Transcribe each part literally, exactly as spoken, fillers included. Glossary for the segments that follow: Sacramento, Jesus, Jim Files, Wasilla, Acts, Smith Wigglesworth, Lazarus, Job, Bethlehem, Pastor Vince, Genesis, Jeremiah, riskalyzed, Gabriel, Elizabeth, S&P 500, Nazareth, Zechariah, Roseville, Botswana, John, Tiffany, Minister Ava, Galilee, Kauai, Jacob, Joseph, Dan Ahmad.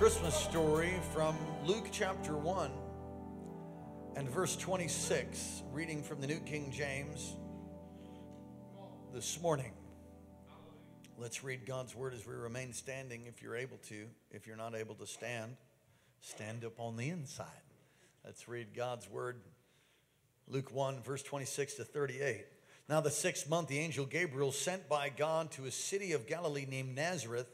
Christmas story from Luke chapter one and verse twenty-six, reading from the New King James this morning. Let's read God's word as we remain standing if you're able to. If you're not able to stand, stand up on the inside. Let's read God's word. Luke one, verse twenty-six to thirty-eight. Now the sixth month, the angel Gabriel sent by God to a city of Galilee named Nazareth,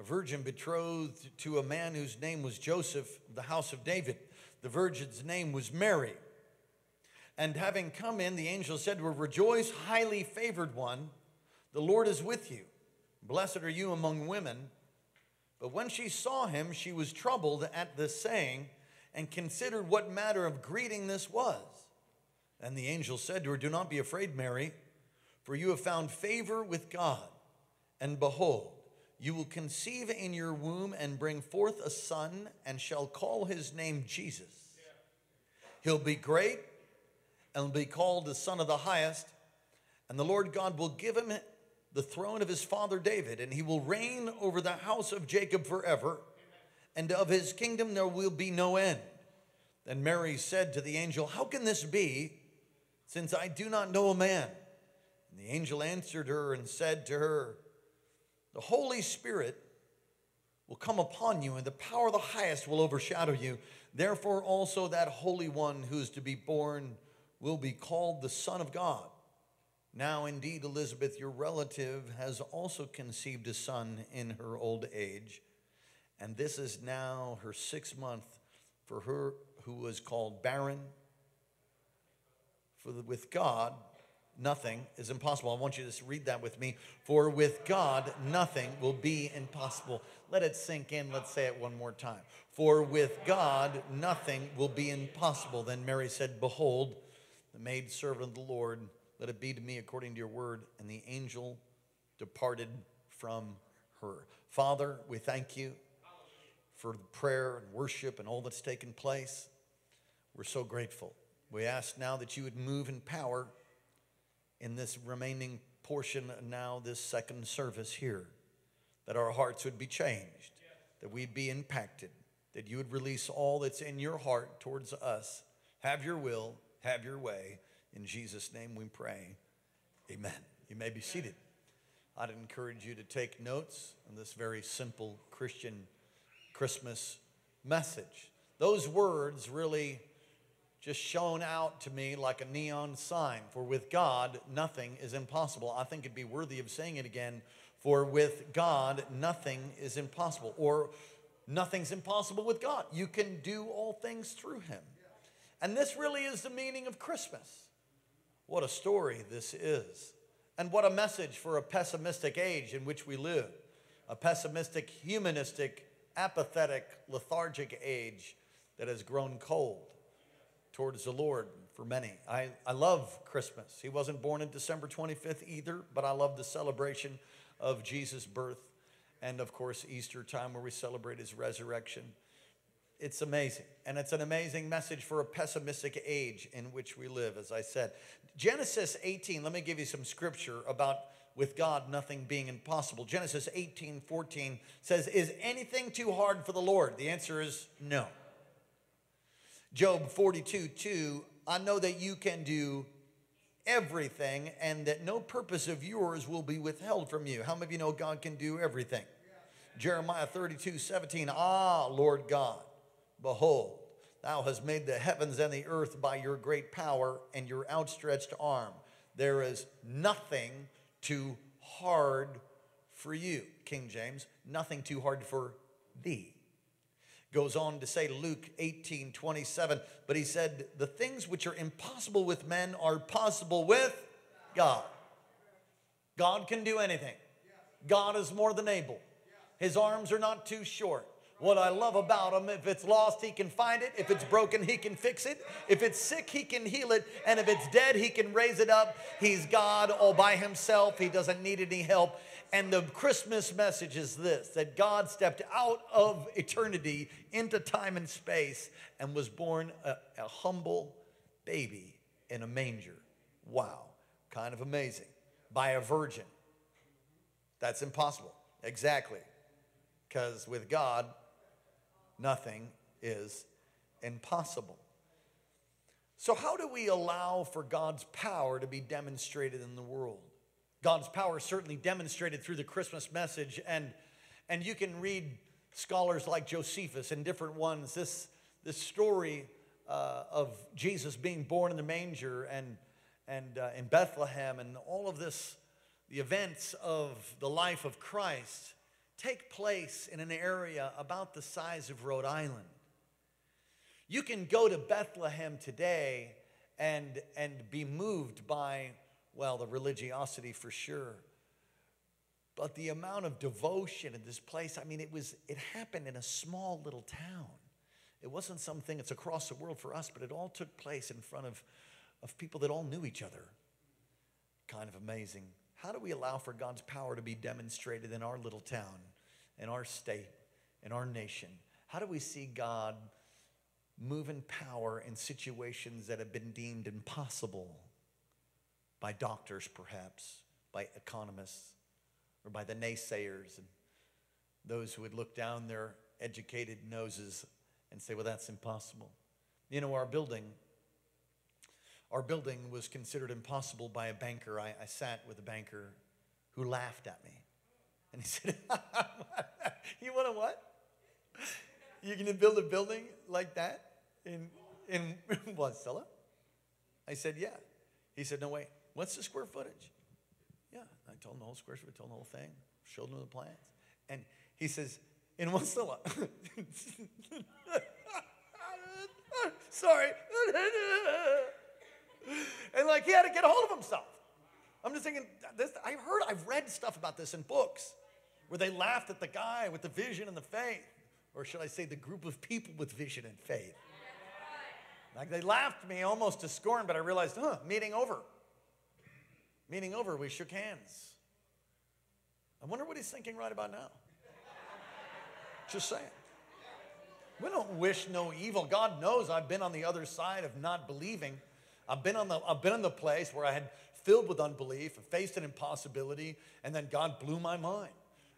a virgin betrothed to a man whose name was Joseph, the house of David. The virgin's name was Mary. And having come in, the angel said to her, "Rejoice, highly favored one, the Lord is with you. Blessed are you among women." But when she saw him, she was troubled at the saying, and considered what matter of greeting this was. And the angel said to her, "Do not be afraid, Mary, for you have found favor with God. And behold, you will conceive in your womb and bring forth a son, and shall call his name Jesus. He'll be great and be called the Son of the Highest. And the Lord God will give him the throne of his father David, and he will reign over the house of Jacob forever. And of his kingdom there will be no end." Then Mary said to the angel, "How can this be, since I do not know a man?" And the angel answered her and said to her, "The Holy Spirit will come upon you, and the power of the highest will overshadow you. Therefore also that Holy One who is to be born will be called the Son of God. Now indeed, Elizabeth, your relative, has also conceived a son in her old age. And this is now her sixth month for her who was called barren. For with God, nothing is impossible." I want you to read that with me. "For with God, nothing will be impossible." Let it sink in. Let's say it one more time. "For with God, nothing will be impossible." Then Mary said, "Behold, the maidservant of the Lord, let it be to me according to your word." And the angel departed from her. Father, we thank you for the prayer and worship and all that's taken place. We're so grateful. We ask now that you would move in power in this remaining portion now, this second service here, that our hearts would be changed, that we'd be impacted, that you would release all that's in your heart towards us. Have your will, have your way. In Jesus' name we pray, amen. You may be seated. I'd encourage you to take notes on this very simple Christian Christmas message. Those words really just shone out to me like a neon sign. For with God, nothing is impossible. I think it'd be worthy of saying it again. For with God, nothing is impossible. Or nothing's impossible with God. You can do all things through him. And this really is the meaning of Christmas. What a story this is. And what a message for a pessimistic age in which we live. A pessimistic, humanistic, apathetic, lethargic age that has grown cold towards the Lord for many. I, I love Christmas. He wasn't born on December twenty-fifth either, but I love the celebration of Jesus' birth and, of course, Easter time where we celebrate his resurrection. It's amazing, and it's an amazing message for a pessimistic age in which we live, as I said. Genesis eighteen, let me give you some scripture about with God, nothing being impossible. Genesis eighteen fourteen says, "Is anything too hard for the Lord?" The answer is no. Job forty-two two, "I know that you can do everything and that no purpose of yours will be withheld from you." How many of you know God can do everything? Yeah. Jeremiah thirty-two seventeen, "Ah, Lord God, behold, thou hast made the heavens and the earth by your great power and your outstretched arm. There is nothing too hard for you." King James, "nothing too hard for thee." Goes on to say Luke eighteen twenty-seven, "But he said, the things which are impossible with men are possible with God." God can do anything. God is more than able. His arms are not too short. What I love about him, if it's lost, he can find it. If it's broken, he can fix it. If it's sick, he can heal it. And if it's dead, he can raise it up. He's God all by himself. He doesn't need any help. And the Christmas message is this, that God stepped out of eternity into time and space and was born a, a humble baby in a manger. Wow, kind of amazing. By a virgin. That's impossible. Exactly. Because with God, nothing is impossible. So how do we allow for God's power to be demonstrated in the world? God's power is certainly demonstrated through the Christmas message, and, and you can read scholars like Josephus and different ones, this, this story uh, of Jesus being born in the manger and, and uh, in Bethlehem, and all of this, the events of the life of Christ take place in an area about the size of Rhode Island. You can go to Bethlehem today and, and be moved by, well, the religiosity for sure. But the amount of devotion in this place, I mean, it was it happened in a small little town. It wasn't something that's across the world for us, but it all took place in front of, of people that all knew each other. Kind of amazing. How do we allow for God's power to be demonstrated in our little town, in our state, in our nation? How do we see God move in power in situations that have been deemed impossible by doctors, perhaps, by economists, or by the naysayers and those who would look down their educated noses and say, well, that's impossible. You know, our building, our building was considered impossible by a banker. I, I sat with a banker who laughed at me. And he said, you want to what? You're going to build a building like that in, in Wasilla? I said, yeah. He said, no, wait, what's the square footage? Yeah, I told him the whole square footage, told him the whole thing, showed him the plans. And he says, in Wasilla. Sorry. And like he had to get a hold of himself. I'm just thinking, this, I've heard, I've read stuff about this in books where they laughed at the guy with the vision and the faith. Or should I say the group of people with vision and faith. Like they laughed at me almost to scorn, but I realized, huh, meeting over. Meeting over, we shook hands. I wonder what he's thinking right about now. Just saying. We don't wish no evil. God knows I've been on the other side of not believing. I've been on the, I've been in the place where I had filled with unbelief, faced an impossibility, and then God blew my mind.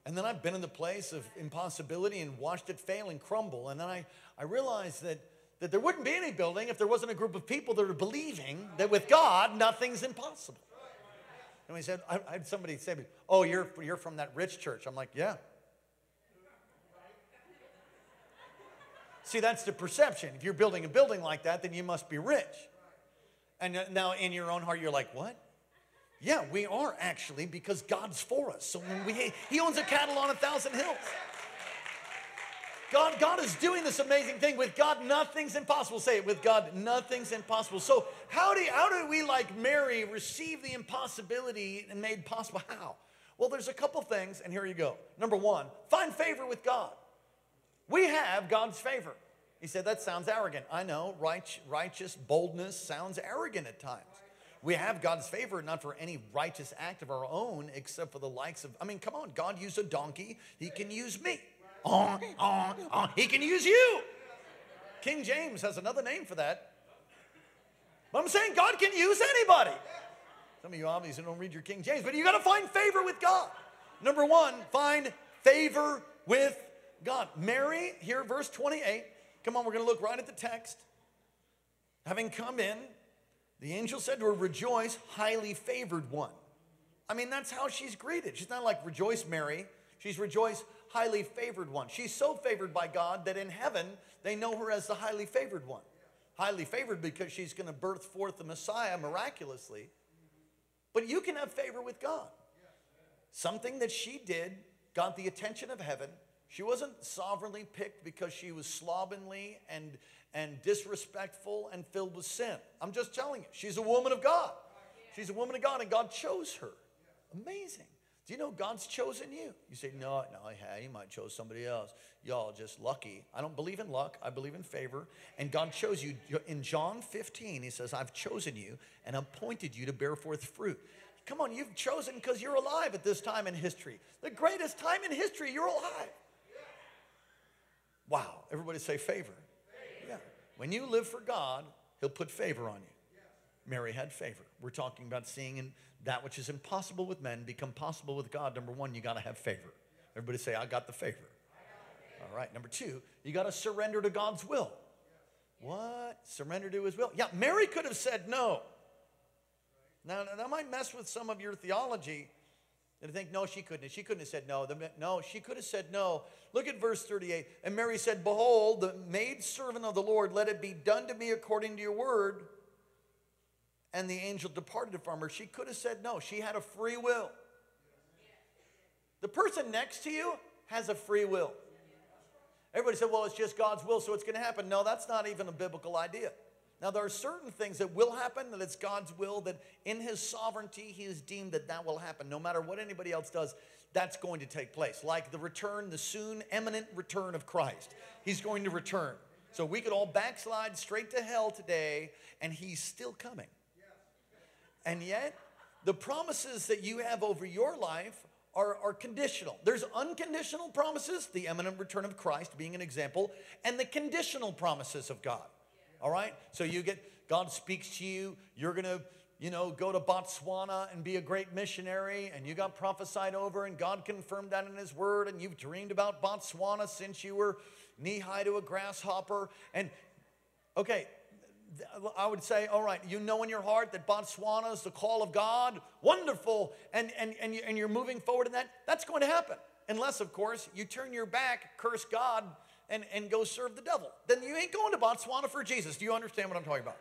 And then I've been in the place of impossibility and watched it fail and crumble. And then I, I realized that, that there wouldn't be any building if there wasn't a group of people that are believing that with God, nothing's impossible. And we said, I, I had somebody say to me, oh, you're, you're from that rich church. I'm like, yeah. See, that's the perception. If you're building a building like that, then you must be rich. And now in your own heart, you're like, what? Yeah, we are actually, because God's for us. So when we, he owns a cattle on a thousand hills. God, God is doing this amazing thing. With God, nothing's impossible. Say it, with God, nothing's impossible. So how do, how do we, like Mary, receive the impossibility and made possible? How? Well, there's a couple things, and here you go. Number one, find favor with God. We have God's favor. He said, that sounds arrogant. I know, right, righteous boldness sounds arrogant at times. We have God's favor, not for any righteous act of our own, except for the likes of, I mean, come on, God used a donkey. He can use me. On, on, on. He can use you. King James has another name for that. But I'm saying God can use anybody. Some of you obviously don't read your King James, but you got to find favor with God. Number one, find favor with God. Mary, here, verse twenty-eight. Come on, we're going to look right at the text. Having come in, the angel said to her, rejoice, highly favored one. I mean, that's how she's greeted. She's not like rejoice, Mary. She's rejoice, highly favored one. She's so favored by God that in heaven, they know her as the highly favored one. Highly favored because she's going to birth forth the Messiah miraculously. But you can have favor with God. Something that she did got the attention of heaven. She wasn't sovereignly picked because she was slovenly and, and disrespectful and filled with sin. I'm just telling you, she's a woman of God. She's a woman of God, and God chose her. Amazing. Do you know God's chosen you? You say, no, no, yeah, he might chose somebody else. Y'all just lucky. I don't believe in luck. I believe in favor. And God chose you. In John fifteen, he says, I've chosen you and appointed you to bear forth fruit. Come on, you've chosen because you're alive at this time in history. The greatest time in history, you're alive. Wow. Everybody say favor. favor. Yeah. When you live for God, he'll put favor on you. Yeah. Mary had favor. We're talking about seeing in that which is impossible with men become possible with God. Number one, you got to have favor. Everybody say, I got the favor. I got the favor. right. Number two, you got to surrender to God's will. What? Surrender to his will. Yeah, Mary could have said no. Now, that might mess with some of your theology. And I think, no, she couldn't. She couldn't have said no. The, no, she could have said no. Look at verse thirty-eight. And Mary said, behold, the maidservant of the Lord, let it be done to me according to your word. And the angel departed from her. She could have said no. She had a free will. The person next to you has a free will. Everybody said, well, it's just God's will, so it's going to happen. No, that's not even a biblical idea. Now, there are certain things that will happen, that it's God's will, that in his sovereignty, he has deemed that that will happen. No matter what anybody else does, that's going to take place. Like the return, the soon, imminent return of Christ. He's going to return. So we could all backslide straight to hell today, and he's still coming. And yet, the promises that you have over your life Are, are conditional. There's unconditional promises, the imminent return of Christ being an example, and the conditional promises of God. All right? So you get, God speaks to you, you're going to, you know, go to Botswana and be a great missionary, and you got prophesied over, and God confirmed that in his word, and you've dreamed about Botswana since you were knee-high to a grasshopper. And, okay, I would say, all right, you know in your heart that Botswana is the call of God. Wonderful. And, and, and, you, and you're moving forward in that. That's going to happen. Unless, of course, you turn your back, curse God, and, and go serve the devil. Then you ain't going to Botswana for Jesus. Do you understand what I'm talking about?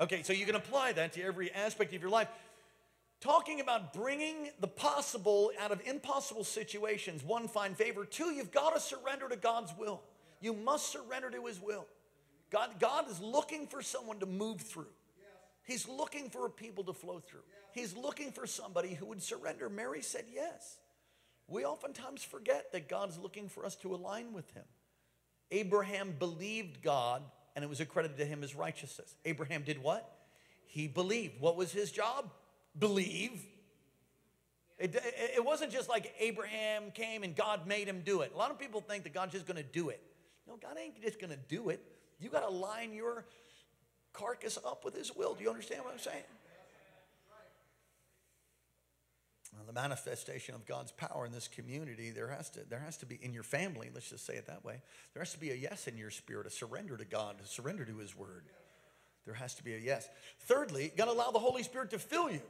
Okay, so you can apply that to every aspect of your life. Talking about bringing the possible out of impossible situations. One, find favor. Two, you've got to surrender to God's will. You must surrender to his will. God, God is looking for someone to move through. He's looking for a people to flow through. He's looking for somebody who would surrender. Mary said yes. We oftentimes forget that God's looking for us to align with him. Abraham believed God, and it was accredited to him as righteousness. Abraham did what? He believed. What was his job? Believe. It, it wasn't just like Abraham came and God made him do it. A lot of people think that God's just going to do it. No, God ain't just going to do it. You got to line your carcass up with his will. Do you understand what I'm saying? Well, the manifestation of God's power in this community, there has to, there has to be in your family, let's just say it that way, there has to be a yes in your spirit, a surrender to God, a surrender to his word. There has to be a yes. Thirdly, you've got to allow the Holy Spirit to fill you.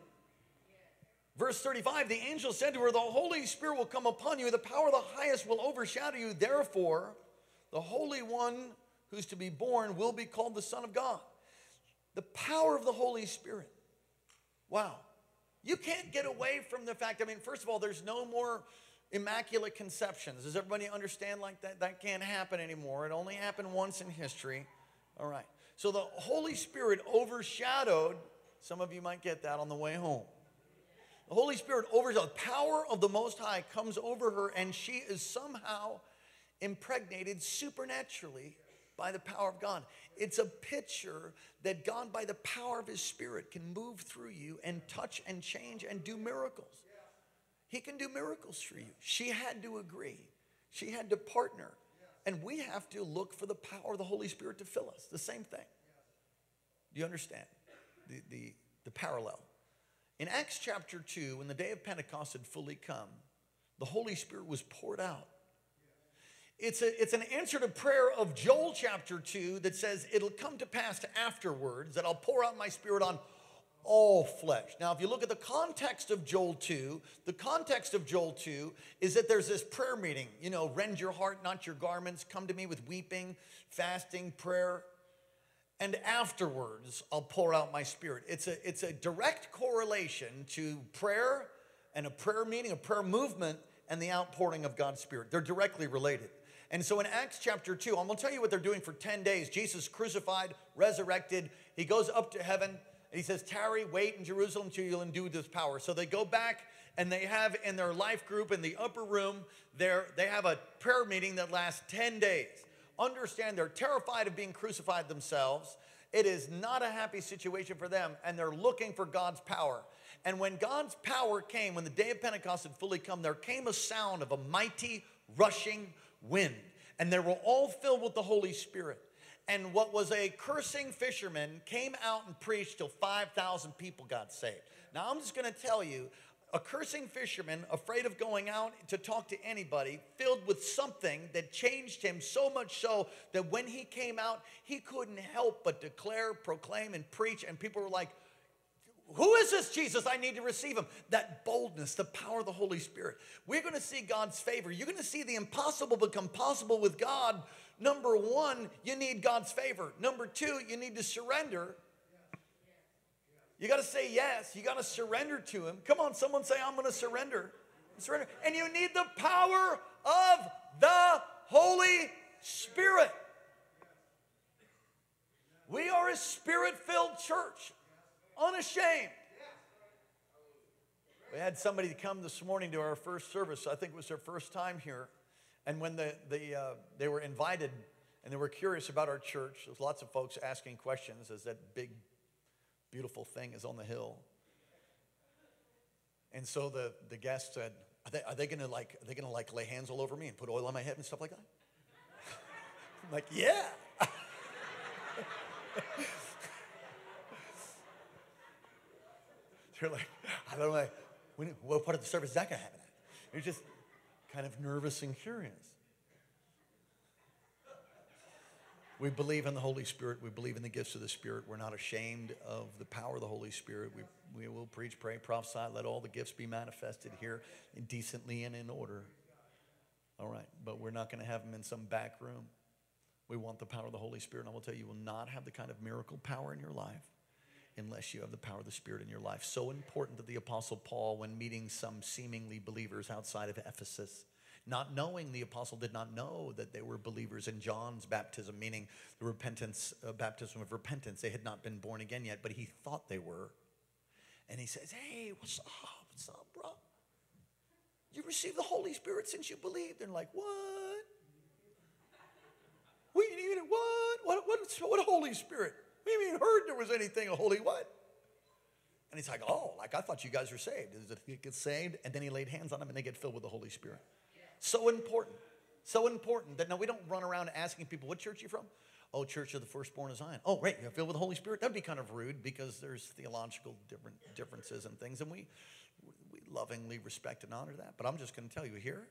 Verse thirty-five, the angel said to her, the Holy Spirit will come upon you, the power of the highest will overshadow you. Therefore, the Holy One who's to be born will be called the Son of God. The power of the Holy Spirit. Wow. You can't get away from the fact, I mean, first of all, there's no more immaculate conceptions. Does everybody understand like that? That can't happen anymore. It only happened once in history. All right. So the Holy Spirit overshadowed, some of you might get that on the way home. The Holy Spirit overshadowed, the power of the Most High comes over her, and she is somehow impregnated supernaturally by the power of God. It's a picture that God, by the power of his Spirit, can move through you and touch and change and do miracles. He can do miracles through you. She had to agree. She had to partner. And we have to look for the power of the Holy Spirit to fill us. The same thing. Do you understand the, the, the parallel? In Acts chapter two, when the day of Pentecost had fully come, the Holy Spirit was poured out. It's, a, it's an answer to prayer of Joel chapter two that says, it'll come to pass afterwards that I'll pour out my Spirit on all flesh. Now, if you look at the context of Joel two, the context of Joel two is that there's this prayer meeting. You know, rend your heart, not your garments. Come to me with weeping, fasting, prayer. And afterwards, I'll pour out my Spirit. It's a, it's a direct correlation to prayer and a prayer meeting, a prayer movement, and the outpouring of God's Spirit. They're directly related. And so in Acts chapter two, I'm going to tell you what they're doing for ten days. Jesus crucified, resurrected. He goes up to heaven, and he says, tarry, wait in Jerusalem till you'll endue this power. So they go back, and they have in their life group in the upper room, they have a prayer meeting that lasts ten days. Understand, they're terrified of being crucified themselves. It is not a happy situation for them, and they're looking for God's power. And when God's power came, when the day of Pentecost had fully come, there came a sound of a mighty rushing wind, and they were all filled with the Holy Spirit. And what was a cursing fisherman came out and preached till five thousand people got saved. Now, I'm just going to tell you, A cursing fisherman, afraid of going out to talk to anybody, filled with something that changed him so much so that when he came out, he couldn't help but declare, proclaim, and preach. And people were like, who is this Jesus? I need to receive him. That boldness, the power of the Holy Spirit. We're going to see God's favor. You're going to see the impossible become possible with God. Number one, you need God's favor. Number two, you need to surrender. You got to say yes. You got to surrender to him. Come on, someone say, I'm going to surrender. Surrender. And you need the power of the Holy Spirit. We are a spirit-filled church. Unashamed. We had somebody come this morning to our first service. I think it was their first time here. And when the, the, uh, they were invited and they were curious about our church, there's lots of folks asking questions as that big, beautiful thing is on the hill. And so the, the guest said, are they, are they going to like, are they going to like lay hands all over me and put oil on my head and stuff like that? I'm like, yeah. You're like, I don't know, when, what part of the service is that going to happen at? You're just kind of nervous and curious. We believe in the Holy Spirit. We believe in the gifts of the Spirit. We're not ashamed of the power of the Holy Spirit. We, we will preach, pray, prophesy. Let all the gifts be manifested here decently and in order. All right, but we're not going to have them in some back room. We want the power of the Holy Spirit. And I will tell you, you will not have the kind of miracle power in your life unless you have the power of the Spirit in your life. So important that the Apostle Paul, when meeting some seemingly believers outside of Ephesus, not knowing, the Apostle did not know that they were believers in John's baptism, meaning the repentance, uh, baptism of repentance. They had not been born again yet, but he thought they were. And he says, hey, what's up? What's up, bro? You received the Holy Spirit since you believed. They're like, what? We didn't even, what? What, what, what Holy Spirit? We haven't even heard there was anything holy, what? And he's like, oh, like I thought you guys were saved. Is it get saved? And then he laid hands on them and they get filled with the Holy Spirit. Yeah. So important. So important that now we don't run around asking people, what church are you from? Oh, Church of the Firstborn of Zion. Oh, right, you're filled with the Holy Spirit? That'd be kind of rude because there's theological different differences and things. And we, we lovingly respect and honor that. But I'm just going to tell you here,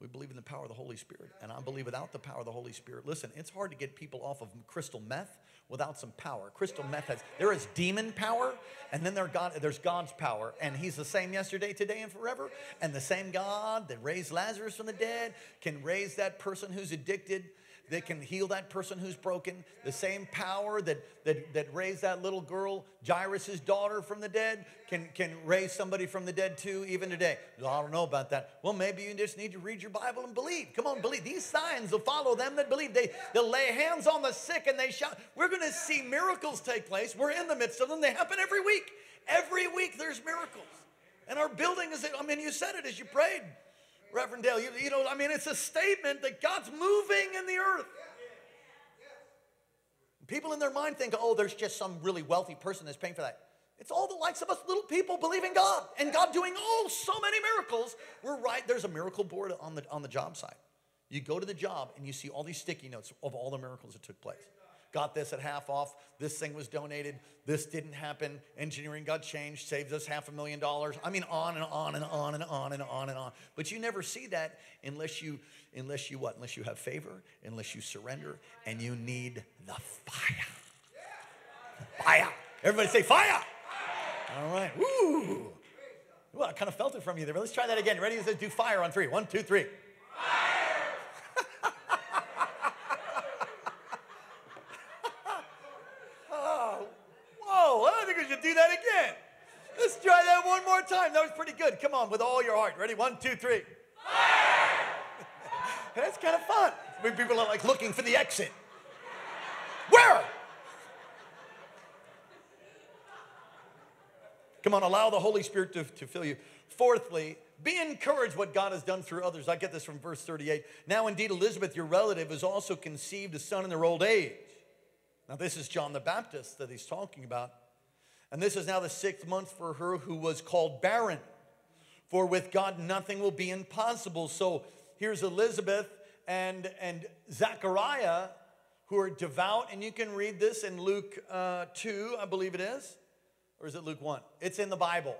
we believe in the power of the Holy Spirit. And I believe without the power of the Holy Spirit, listen, it's hard to get people off of crystal meth without some power. Crystal meth has, there is demon power, and then there God, there's God's power. And he's the same yesterday, today, and forever. And the same God that raised Lazarus from the dead can raise that person who's addicted, that can heal that person who's broken. The same power that, that, that raised that little girl, Jairus' daughter, from the dead can, can raise somebody from the dead too, even today. Well, I don't know about that. Well, maybe you just need to read your Bible and believe. Come on, believe. These signs will follow them that believe. They, they'll lay hands on the sick and they shout. We're going to see miracles take place. We're in the midst of them. They happen every week. Every week there's miracles. And our building is, I mean, you said it as you prayed. Reverend Dale, you, you know, I mean, it's a statement that God's moving in the earth. People in their mind think, oh, there's just some really wealthy person that's paying for that. It's all the likes of us little people believing God and God doing, oh, so many miracles. We're right. There's a miracle board on the, on the job site. You go to the job and you see all these sticky notes of all the miracles that took place. Got this at half off, this thing was donated, this didn't happen, engineering got changed, saved us half a million dollars. I mean, on and on and on and on and on and on. But you never see that unless you, unless you what? Unless you have favor, unless you surrender, and you need the fire. The fire. Everybody say fire. All right. Woo. Well, I kind of felt it from you there. Let's try that again. Ready? Let's do fire on three. One, two, three. Fire. Do that again. Let's try that one more time. That was pretty good. Come on, with all your heart. Ready? One, two, three. Fire! That's kind of fun. When people are like looking for the exit. Where? Come on, allow the Holy Spirit to, to fill you. Fourthly, be encouraged what God has done through others. I get this from verse thirty-eight. Now indeed Elizabeth, your relative, has also conceived a son in her old age. Now this is John the Baptist that he's talking about. And this is now the sixth month for her who was called barren. For with God nothing will be impossible. So here's Elizabeth and, and Zechariah who are devout. And you can read this in Luke uh, two, I believe it is. Or is it Luke one? It's in the Bible.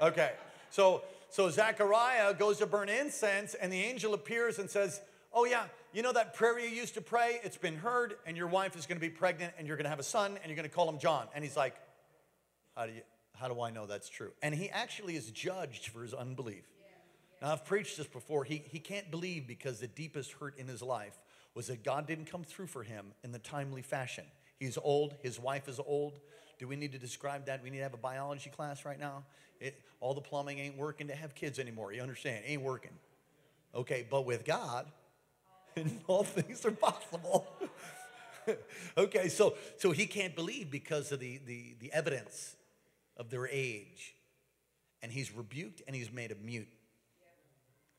Okay. So, so Zechariah goes to burn incense, and the angel appears and says, oh, yeah, you know that prayer you used to pray? It's been heard, and your wife is going to be pregnant, and you're going to have a son, and you're going to call him John. And he's like, how do you, how do I know that's true? And he actually is judged for his unbelief. Now, I've preached this before. He, he can't believe because the deepest hurt in his life was that God didn't come through for him in the timely fashion. He's old. His wife is old. Do we need to describe that? We need to have a biology class right now. It, all the plumbing ain't working to have kids anymore. You understand? Ain't working. Okay, but with God, all things are possible. Okay, so, so he can't believe because of the, the, the evidence of their age. And he's rebuked and he's made a mute.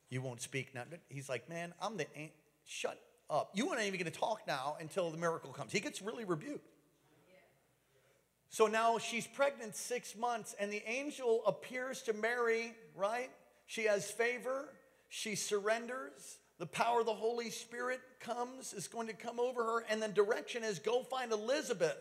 You won't speak now. He's like, man, I'm the aunt. Shut up. You aren't even going to talk now until the miracle comes. He gets really rebuked. So now she's pregnant six months, and the angel appears to Mary, right? She has favor. She surrenders. The power of the Holy Spirit comes, is going to come over her, and then direction is go find Elizabeth.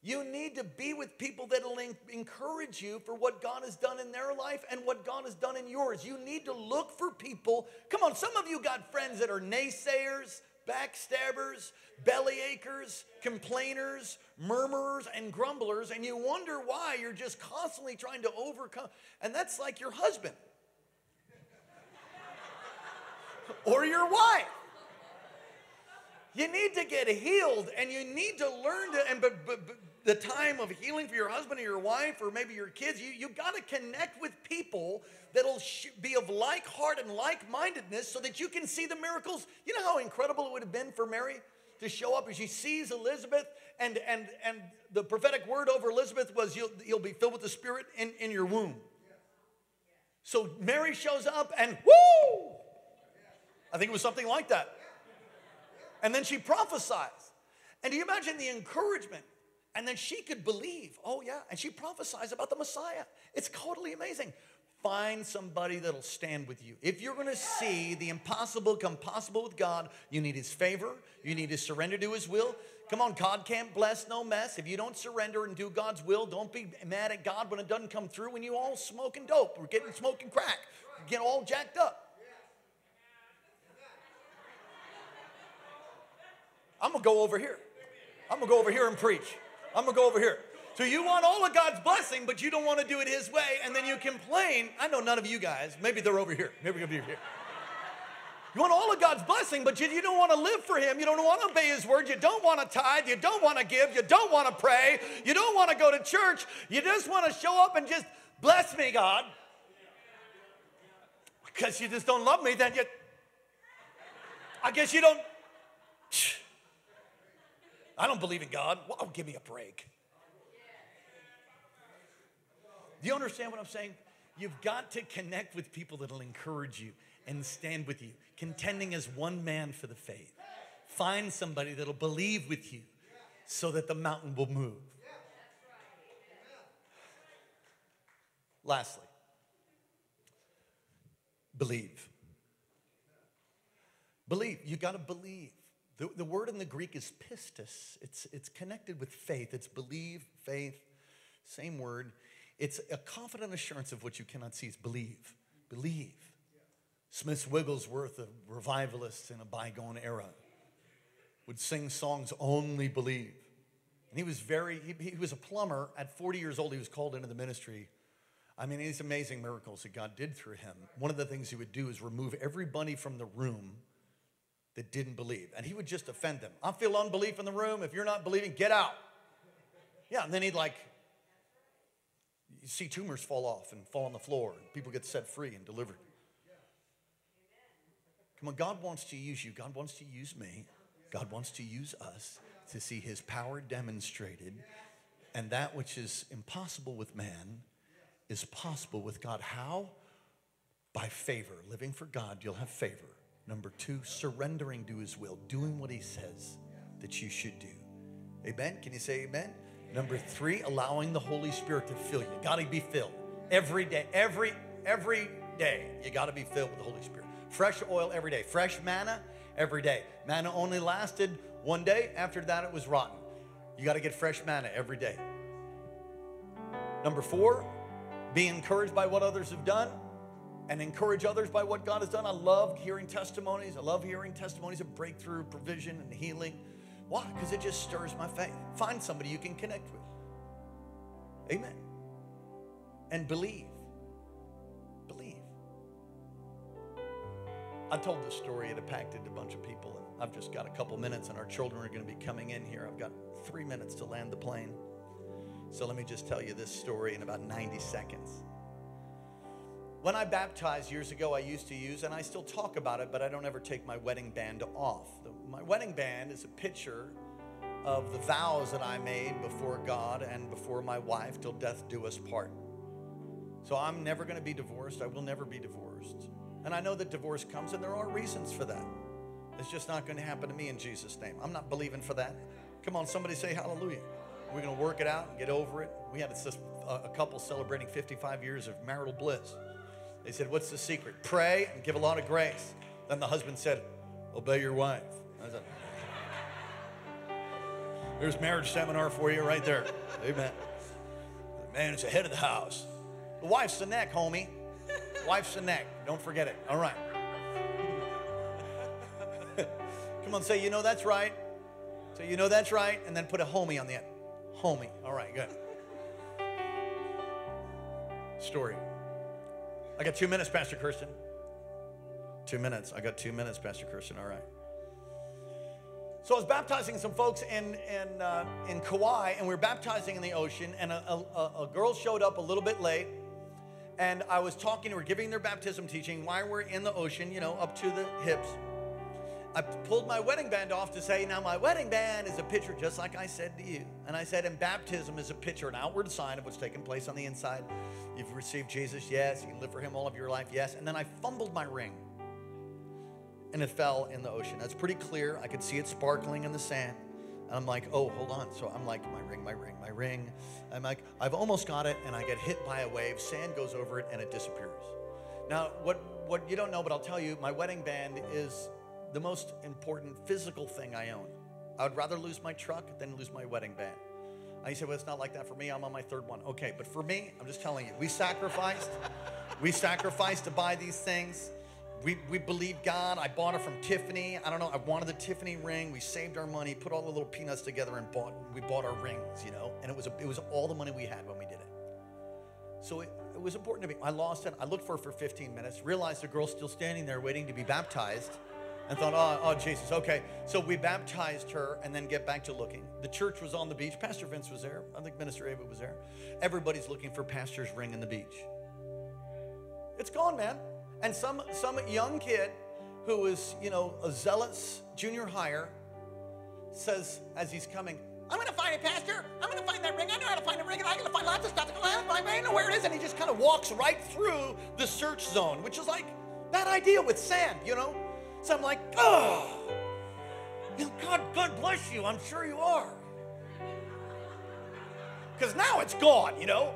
You need to be with people that will encourage you for what God has done in their life and what God has done in yours. You need to look for people. Come on, some of you got friends that are naysayers, backstabbers, bellyachers, complainers, murmurers, and grumblers, and you wonder why you're just constantly trying to overcome. And that's like your husband or your wife. You need to get healed, and you need to learn to, and but, but, but the time of healing for your husband or your wife or maybe your kids, you, you've got to connect with people that'll sh be of like heart and like-mindedness so that you can see the miracles. You know how incredible it would have been for Mary to show up as she sees Elizabeth, and, and, and the prophetic word over Elizabeth was you'll, you'll be filled with the Spirit in, in your womb. So Mary shows up, and woo! I think it was something like that. And then she prophesies. And do you imagine the encouragement? And then she could believe. Oh, yeah. And she prophesies about the Messiah. It's totally amazing. Find somebody that'll stand with you. If you're going to see the impossible come possible with God, you need his favor. You need to surrender to his will. Come on, God can't bless no mess. If you don't surrender and do God's will, don't be mad at God when it doesn't come through. When you all smoking dope or getting smoking crack, you get all jacked up. I'm going to go over here. I'm going to go over here and preach. I'm going to go over here. So you want all of God's blessing, but you don't want to do it his way, and then you complain. I know none of you guys. Maybe they're over here. Maybe they'll be over here. You want all of God's blessing, but you, you don't want to live for him. You don't want to obey his word. You don't want to tithe. You don't want to give. You don't want to pray. You don't want to go to church. You just want to show up and just bless me, God. Because you just don't love me, then you, I guess you don't. I don't believe in God. Well, give me a break. Do you understand what I'm saying? You've got to connect with people that will encourage you and stand with you, contending as one man for the faith. Find somebody that will believe with you so that the mountain will move. Lastly, believe. Believe. You've got to believe. The, the word in the Greek is pistis. It's, it's connected with faith. It's believe, faith, same word. It's a confident assurance of what you cannot see. It's believe, believe. Smith Wigglesworth, a revivalist in a bygone era, would sing songs, only believe. And he was very, he, he was a plumber. At forty years old, he was called into the ministry. I mean, these amazing miracles that God did through him. One of the things he would do is remove everybody from the room that didn't believe, and he would just offend them. I feel unbelief in the room. If you're not believing, get out. Yeah, and then he'd like, you see tumors fall off and fall on the floor, and people get set free and delivered. Come on, God wants to use you. God wants to use me. God wants to use us to see his power demonstrated, and that which is impossible with man is possible with God. How? By favor. Living for God, you'll have favor. Number two, surrendering to his will, doing what he says that you should do. Amen? Can you say amen? Amen. Number three, allowing the Holy Spirit to fill you. Got to be filled every day. Every, every day, you got to be filled with the Holy Spirit. Fresh oil every day. Fresh manna every day. Manna only lasted one day. After that, it was rotten. You got to get fresh manna every day. Number four, Be encouraged by what others have done and encourage others by what God has done. I love hearing testimonies. I love hearing testimonies of breakthrough, provision, and healing. Why? Because it just stirs my faith. Find somebody you can connect with. Amen. And believe. Believe. I told this story. It impacted a bunch of people. And I've just got a couple minutes, and our children are going to be coming in here. I've got three minutes to land the plane. So let me just tell you this story in about ninety seconds. When I baptized years ago, I used to use, and I still talk about it, but I don't ever take my wedding band off. The, my wedding band is a picture of the vows that I made before God and before my wife, till death do us part. So I'm never going to be divorced. I will never be divorced. And I know that divorce comes, and there are reasons for that. It's just not going to happen to me in Jesus' name. I'm not believing for that. Come on, somebody say hallelujah. We're going to work it out and get over it. We had a couple celebrating fifty-five years of marital bliss. They said, what's the secret? Pray and give a lot of grace. Then the husband said, obey your wife. I said, there's marriage seminar for you right there. Amen. The man is the head of the house. The wife's the neck, homie. The wife's the neck. Don't forget it. All right. Come on, say, you know that's right. So you know that's right, and then put a homie on the end. Homie. All right, good. Story. I got two minutes, Pastor Kirsten. Two minutes. I got two minutes, Pastor Kirsten. All right. So I was baptizing some folks in, in, uh, in Kauai, and we were baptizing in the ocean, and a, a, a girl showed up a little bit late, and I was talking to her, giving their baptism teaching, why we're in the ocean, you know, up to the hips. I pulled my wedding band off to say, now my wedding band is a picture, just like I said to you. And I said, and baptism is a picture, an outward sign of what's taking place on the inside. You've received Jesus, yes. You live for him all of your life, yes. And then I fumbled my ring, and it fell in the ocean. That's pretty clear. I could see it sparkling in the sand. And I'm like, oh, hold on. So I'm like, my ring, my ring, my ring. I'm like, I've almost got it, and I get hit by a wave. Sand goes over it, and it disappears. Now, what, what you don't know, but I'll tell you, my wedding band is the most important physical thing I own. I would rather lose my truck than lose my wedding band. I said, well, it's not like that for me. I'm on my third one. Okay, but for me, I'm just telling you, we sacrificed. we sacrificed to buy these things. We, we believed God. I bought it from Tiffany. I don't know. I wanted the Tiffany ring. We saved our money, put all the little peanuts together, and bought. we bought our rings, you know. And it was, a, it was all the money we had when we did it. So it, it was important to me. I lost it. I looked for it for fifteen minutes, realized the girl's still standing there waiting to be baptized. And thought, oh, oh, Jesus, okay. So we baptized her and then get back to looking. The church was on the beach. Pastor Vince was there. I think Minister Ava was there. Everybody's looking for pastor's ring in the beach. It's gone, man. And some, some young kid who is, you know, a zealot's junior hire says as he's coming, I'm going to find it, Pastor. I'm going to find that ring. I know how to find a ring, and I'm going to find lots of stuff. I don't know where it is. And he just kind of walks right through the search zone, which is like that idea with sand, you know. So I'm like, oh, God, God bless you. I'm sure you are. Because now it's gone, you know.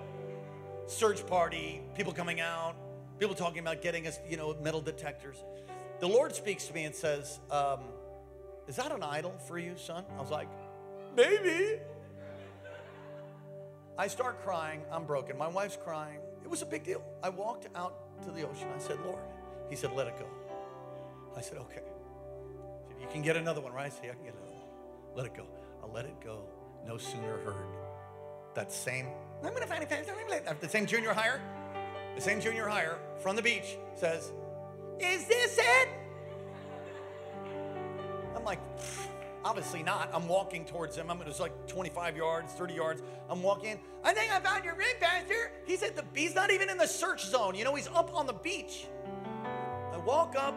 Search party, people coming out, people talking about getting us, you know, metal detectors. The Lord speaks to me and says, um, is that an idol for you, son? I was like, maybe. I start crying. I'm broken. My wife's crying. It was a big deal. I walked out to the ocean. I said, Lord. He said, let it go. I said, okay. He said, you can get another one, right? I said, yeah, I can get another one. Let it go. I let it go. No sooner heard. That same, I'm going to find it. The same junior hire, the same junior hire from the beach says, is this it? I'm like, obviously not. I'm walking towards him. I'm It was like twenty-five yards, thirty yards. I'm walking. I think I found your ring, Pastor. He said, the, he's not even in the search zone. You know, he's up on the beach. I walk up.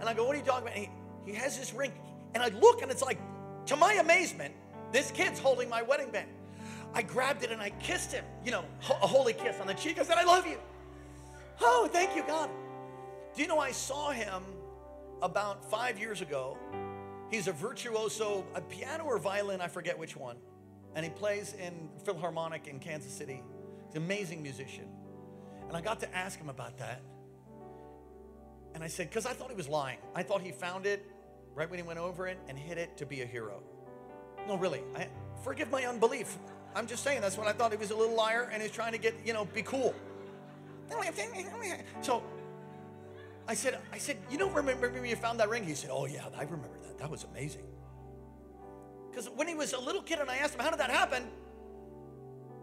And I go, what are you talking about? And he, he has this ring. And I look, and it's like, to my amazement, this kid's holding my wedding band. I grabbed it, and I kissed him, you know, ho a holy kiss on the cheek. I said, I love you. Oh, thank you, God. Do you know I saw him about five years ago? He's a virtuoso, a piano or violin, I forget which one. And he plays in Philharmonic in Kansas City. He's an amazing musician. And I got to ask him about that. And I said, because I thought he was lying. I thought he found it right when he went over it and hid it to be a hero. No, really. I, forgive my unbelief. I'm just saying that's what I thought. He was a little liar, and he's trying to get, you know, be cool. So I said, I said, you don't remember when you found that ring? He said, oh yeah, I remember that. That was amazing. Because when he was a little kid and I asked him, how did that happen?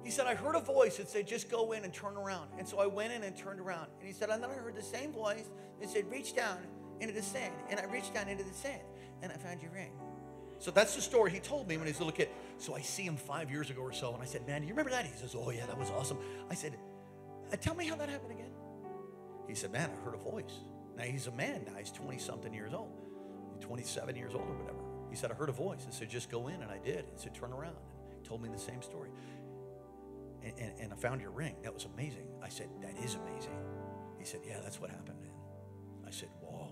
He said, I heard a voice that said, just go in and turn around. And so I went in and turned around. And he said, and then I heard the same voice that said, reach down into the sand. And I reached down into the sand and I found your ring. So that's the story he told me when he was a little kid. So I see him five years ago or so, and I said, man, do you remember that? He says, oh, yeah, that was awesome. I said, tell me how that happened again. He said, man, I heard a voice. Now, he's a man now. He's twenty-something years old, twenty-seven years old or whatever. He said, I heard a voice. I said, just go in, and I did. He said, turn around. And told me the same story. And, and, and I found your ring. That was amazing. I said, that is amazing. He said, yeah, that's what happened, man. I said, whoa.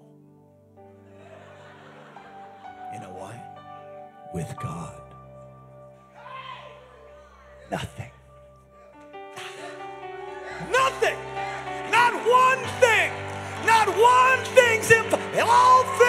You know why? With God, nothing, nothing, not one thing, not one thing's impossible. All things.